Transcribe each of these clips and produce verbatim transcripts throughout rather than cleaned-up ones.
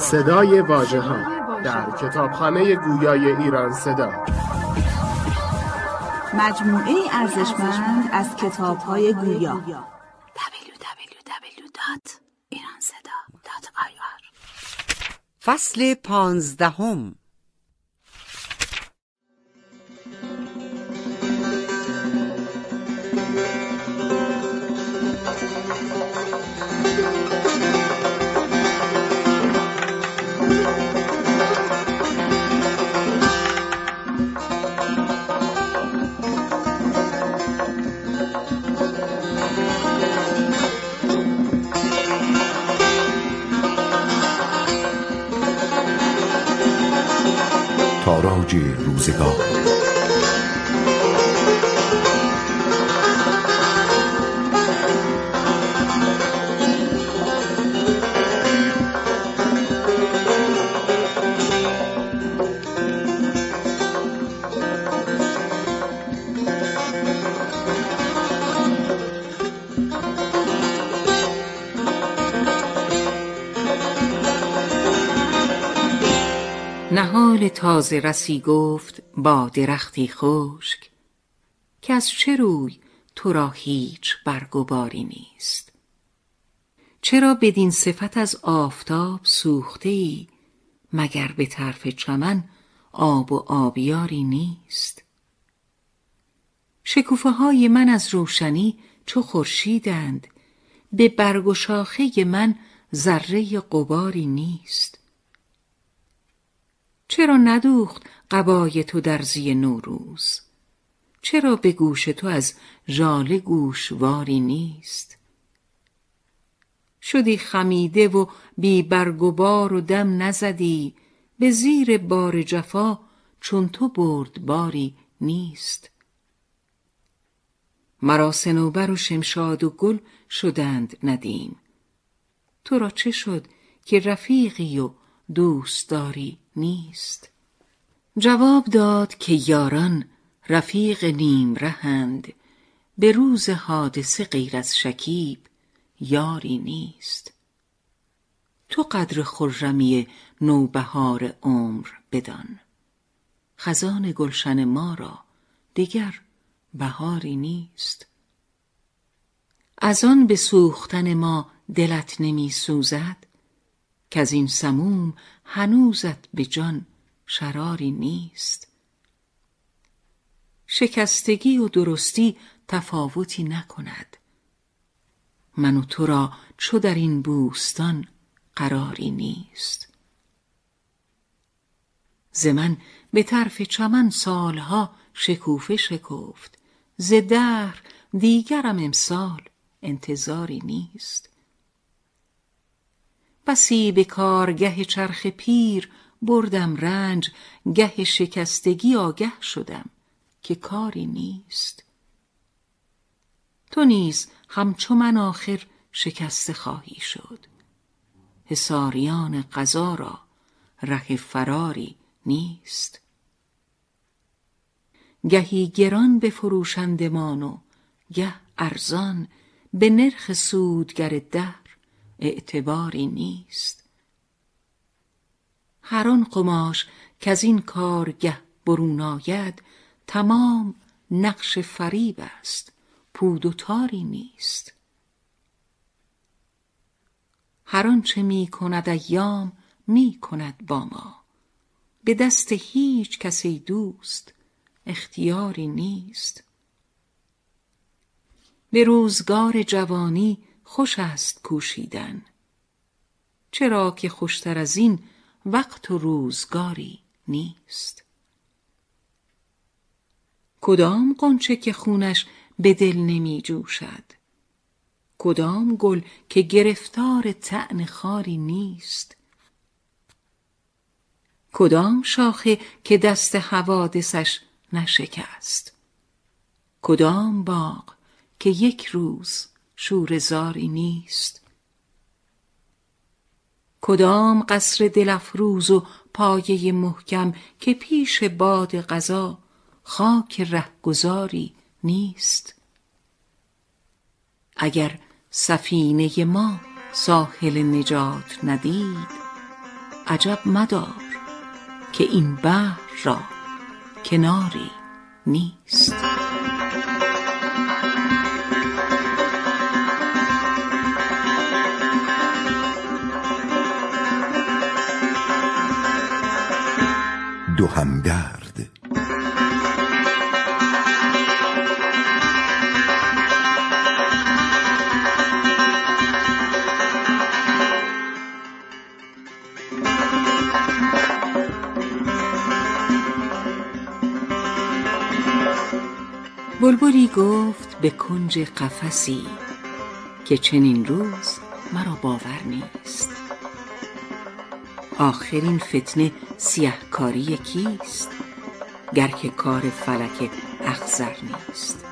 صدای واژه‌ها در کتابخانه گویای ایران صدا، مجموعه ارزشمند از کتاب‌های گویا. دبلیو دبلیو دبلیو دات ایران صدا دات آی آر فصل پانزدهم. تاراج روزگار. نهال تازه رسی گفت با درختی خشک که از چه روی تو را هیچ برگ و باری نیست؟ چرا بدین صفت از آفتاب سوخته ای مگر به طرف چمن آب و آبیاری نیست؟ شکوفه های من از روشنی چو خورشیدند، به برگ و شاخه من ذره غباری نیست. چرا ندوخت قبای تو درزی نوروز؟ چرا به گوش تو از ژاله گوشواری نیست؟ شدی خمیده و بی برگ و بار و دم نزدی، به زیر بار جفا چون تو برد باری نیست. مرا صنوبر و شمشاد و گل شدند ندیم، تو را چه شد که رفیقی و دوستداری نیست؟ جواب داد که یاران رفیق نیم رهند، به روز حادثه غیر از شکیب یاری نیست. تو قدر خرمی نوبهار عمر بدان، خزان گلشن ما را دیگر بهاری نیست. از آن به سوختن ما دلت نمی سوزد که از این سموم هنوزت به جان شراری نیست. شکستگی و درستی تفاوتی نکند، من و تو را چو در این بوستان قراری نیست. ز من به طرف چمن سالها شکوفه شکفت، ز دهر دیگرم امسال انتظاری نیست. بسی به کار گه چرخ پیر بردم رنج، گه شکستگی آگه شدم که کاری نیست. تو نیز همچو من آخر شکسته خواهی شد، حصاریان قضا را ره فراری نیست. گهی گران به فروشندمان و گه ارزان، به نرخ سودگر دهر اعتباری نیست. هر آن قماش که از این کارگه برون آید، تمام نقش فریب است، پود و تاری نیست. هر آن چه می کند ایام می کند با ما، به دست هیچ کسی دوست اختیاری نیست. به روزگار جوانی خوش است کوشیدن، چرا که خوشتر از این وقت و روزگاری نیست. کدام غنچه که خونش به دل نمی جوشد، کدام گل که گرفتار طعن خاری نیست، کدام شاخه که دست حوادثش نشکست، کدام باغ که یک روز شور زاری نیست. کدام قصر دل افروز و پایه محکم که پیش باد قضا خاک رهگذاری نیست. اگر سفینه ما ساحل نجات ندید، عجب مدار که این بحر را کناری نیست. دو همگرد. بلبلی گفت به کنج قفسی که چنین روز مرا باور نیست. آخرین فتنه سیاهکاری کیست، گر که کار فلک اخضر نیست؟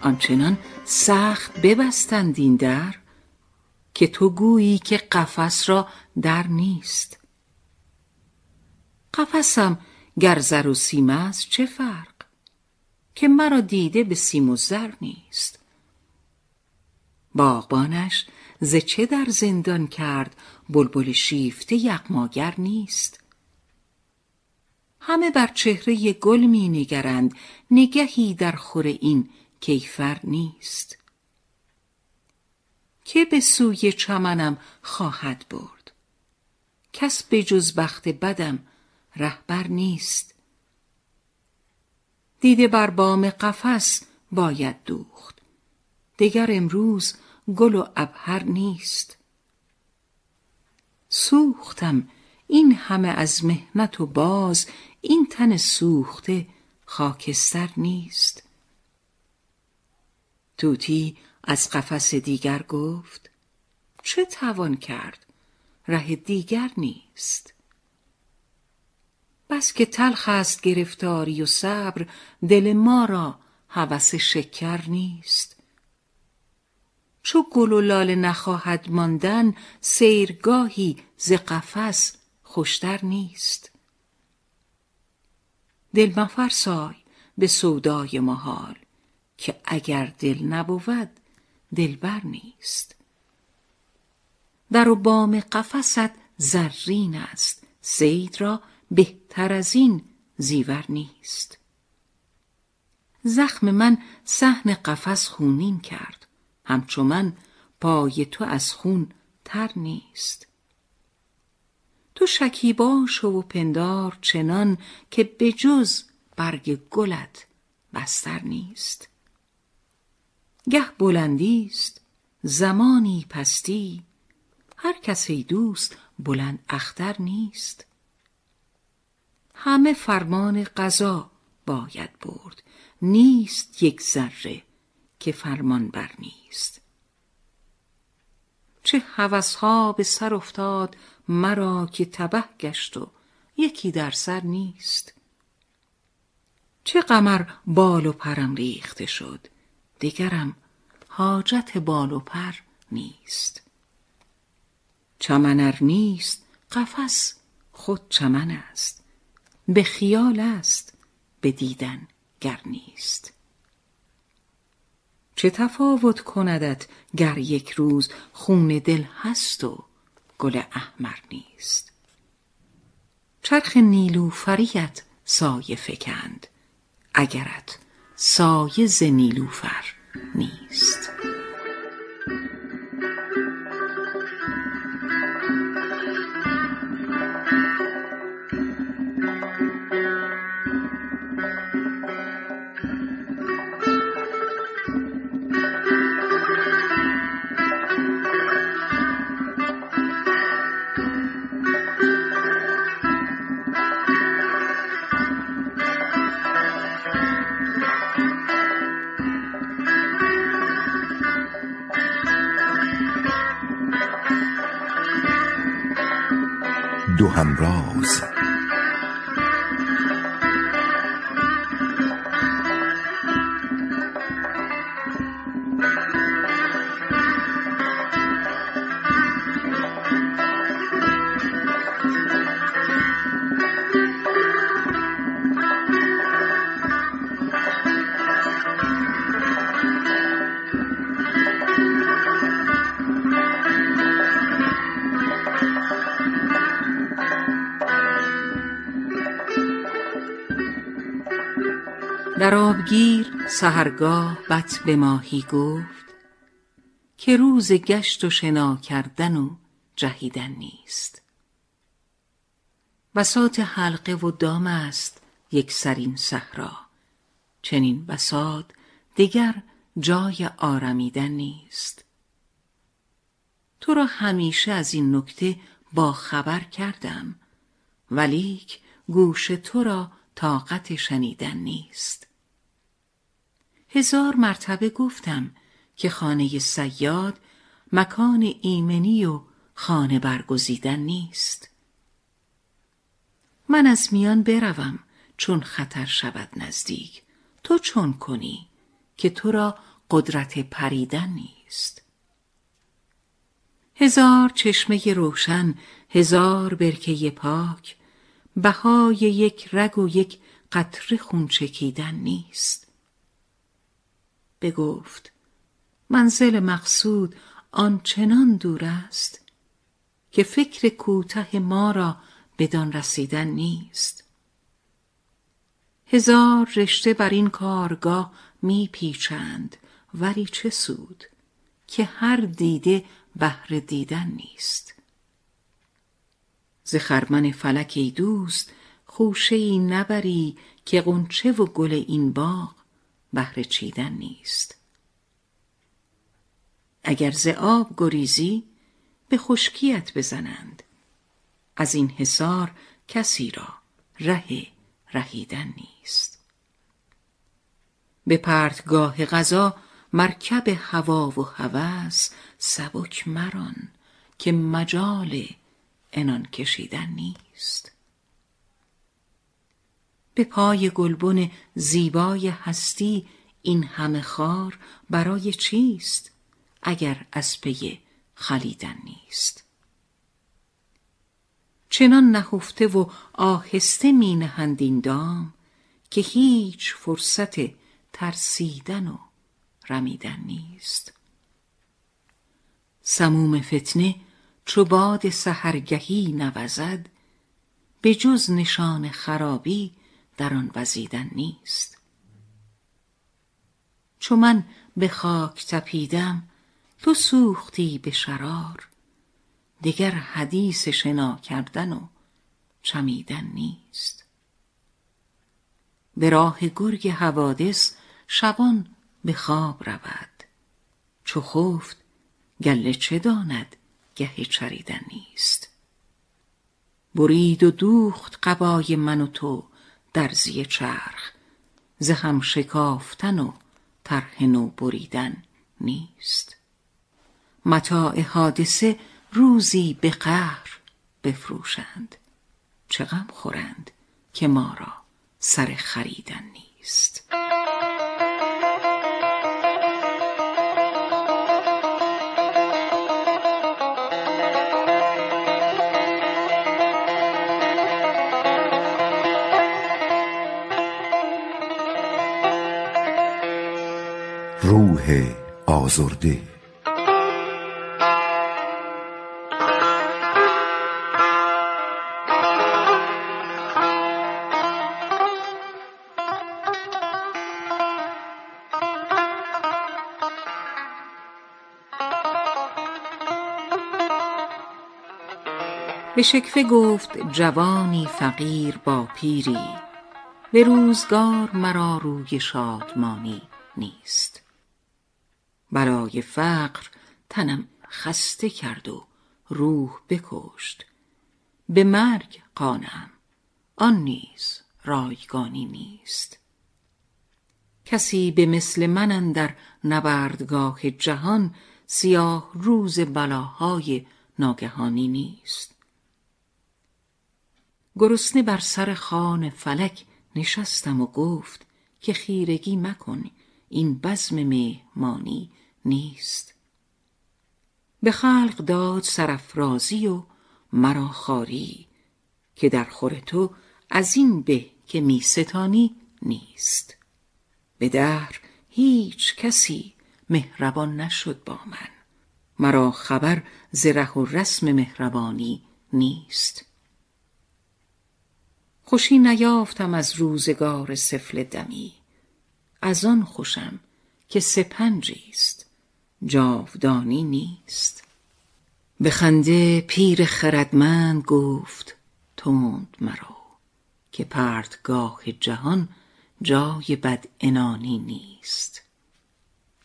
آنچنان سخت ببستند این در که تو گویی که قفس را در نیست. قفسم گر زر و سیم است چه فرق، که مرا دیده به سیم و زر نیست. باغبانش ز چه در زندان کرد، بلبل شیفته یغماگر نیست. همه بر چهره گل می نگرند، نگهی در خور این کیفر نیست. که به سوی چمنم خواهد برد، کس به جز بخت بدم رهبر نیست. دیده بر بام قفس باید دوخت، دیگر امروز گل و عبهر نیست. سوختم این همه از مهنت و باز، این تن سوخته خاکستر نیست. طوطی از قفس دیگر گفت چه توان کرد، ره دیگر نیست. بس که تلخ است گرفتاری و صبر، دل ما را هوس شکر نیست. چو گل و لاله نخواهد ماندن، سیرگاهی ز قفس خوشتر نیست. دل مفرسای به سودای محال، که اگر دل نبود دلبر نیست. در و بام قفست زرین است، صید را بهتر از این زیور نیست. زخم من صحن قفس خونین کرد، همچو من پای تو از خون تر نیست. تو شکیبا شو و پندار چنان، که به جز برگ گلت بستر نیست. گه بلندی است زمانی پستی، هر کسی دوست بلند اختر نیست. همه فرمان قضا باید برد، نیست یک ذره که فرمان بر نیست. چه هوسها به سر افتاد مرا، که تبه گشت و یکی در سر نیست. چه قمر بال و پرم ریخته شد، دیگرم حاجت بال و پر نیست. چمنر نیست قفس، خود چمن است. به خیال است به دیدن گر نیست. چه تفاوت کندت گر یک روز، خون دل هست و گل احمر نیست. چرخ نیلوفریت سایه فکند، اگرت سایه ز نیلوفر نیست. دو همراز. در آبگیر سحرگاه بط به ماهی گفت که روز گشت و شنا کردن و جهیدن نیست. بساط حلقه و دام است یک سرین صحرا، چنین بساط دیگر جای آرمیدن نیست. تو را همیشه از این نکته با خبر کردم، ولیک گوش تو را طاقت شنیدن نیست. هزار مرتبه گفتم که خانه صیاد مکان ایمنی و خانه برگزیدن نیست. من از میان بروم چون خطر شود نزدیک، تو چون کنی که تو را قدرت پریدن نیست. هزار چشمه روشن، هزار برکه پاک، بهای یک رگ و یک قطره خون چکیدن نیست. بگفت منزل مقصود آنچنان دور است که فکر کوتاه ما را بدان رسیدن نیست. هزار رشته بر این کارگاه می پیچند، ولی چه سود که هر دیده بهر دیدن نیست. ز خرمن فلک ای دوست خوشه ای نبری که غنچه و گل این باغ بهر چیدن نیست. اگر ز آب گریزی به خشکیت بزنند، از این حصار کسی را ره رهیدن نیست. به پرتگاه قضا مرکب هوا و هوس سبک مران که مجال عنان کشیدن نیست. به پای گلبن زیبای هستی این همه خار برای چیست اگر از پی خلیدن نیست؟ چنان نهفته و آهسته می نهند این دام که هیچ فرصت ترسیدن و رمیدن نیست. سموم فتنه چو باد سحرگهی نوزد، به جز نشان خرابی در آن وزیدن نیست. چو من به خاک تپیدم تو سوختی به شرار، دیگر حدیث شنا کردن و چمیدن نیست. به راه گرگ حوادث شبان به خواب رود، چو خفت گله چه داند گه چریدن نیست. برید و دوخت قبای من و تو درزی چرخ، ز هم شکافتن و طرح نو بریدن نیست. متاع حادثه روزی به قهر بفروشند، چه غم خورند که ما را سر خریدن نیست. روح آزرده. به شکوه گفت جوانی فقیر با پیری، به روزگار مرا روی شادمانی نیست. برای فقر تنم خسته کرد و روح بکشت، به مرگ قانم آن نیز رایگانی نیست. کسی به مثل من اندر نبردگاه جهان سیاه روز بلاهای ناگهانی نیست. گرسنه بر سر خوان فلک نشستم و گفت که خیرگی مکن، این بزم مهمانی نیست. به خلق داد سرافرازی و مرا خواری، که در خور تو از این به که می ستانی نیست. به دهر هیچ کسی مهربان نشد با من، مرا خبر ز ره و رسم مهربانی نیست. خوشی نیافتم از روزگار سفله دمی، از آن خوشم که سپنجی است، جاودانی نیست. به خنده پیر خردمند گفت تند مرا که پرتگاه جهان جای بدعنانی نیست.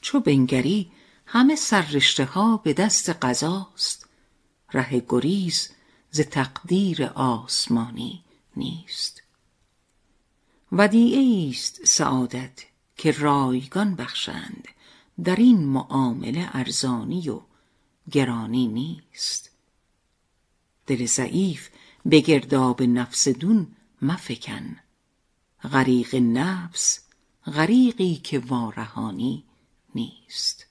چو بنگری همه سررشته ها به دست قضاست، ره گریز ز تقدیر آسمانی نیست. ودیعه ایست سعادت که رایگان بخشند، در این معامله ارزانی و گرانی نیست. دل ضعیف به گرداب نفس دون مفکن، غریق نفس غریقی که وارهانی نیست.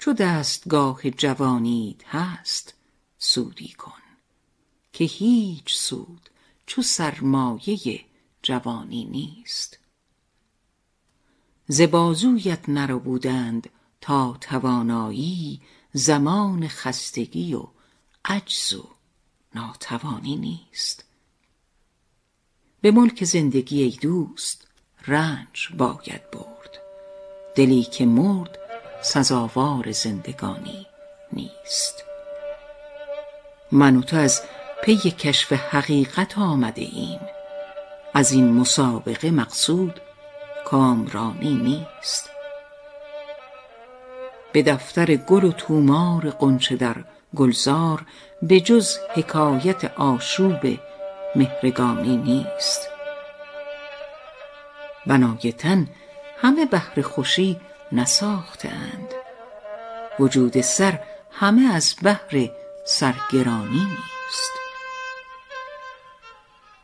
چو دستگاه جوانیت هست سودی کن، که هیچ سود چو سرمایه جوانی نیست. ز بازویت نربودند تا توانایی، زمان خستگی و عجز و ناتوانی نیست. به ملک زندگی ای دوست رنج باید برد، دلی که مرد سزاوار زندگانی نیست. من و تو از پی کشف حقیقت آمده ایم، از این مسابقه مقصود کامرانی نیست. به دفتر گل و تومار غنچه در گلزار، به جز حکایت آشوب مهرگانی نیست. بنای تن همه بهر خوشی نساختند، وجود سر همه از بهر سرگرانی نیست.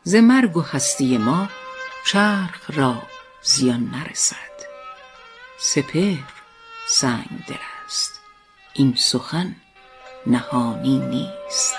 ز مرگ و هستی ما چرخ را زیان نرسد، سپهر سنگ دل است، این سخن نهانی نیست.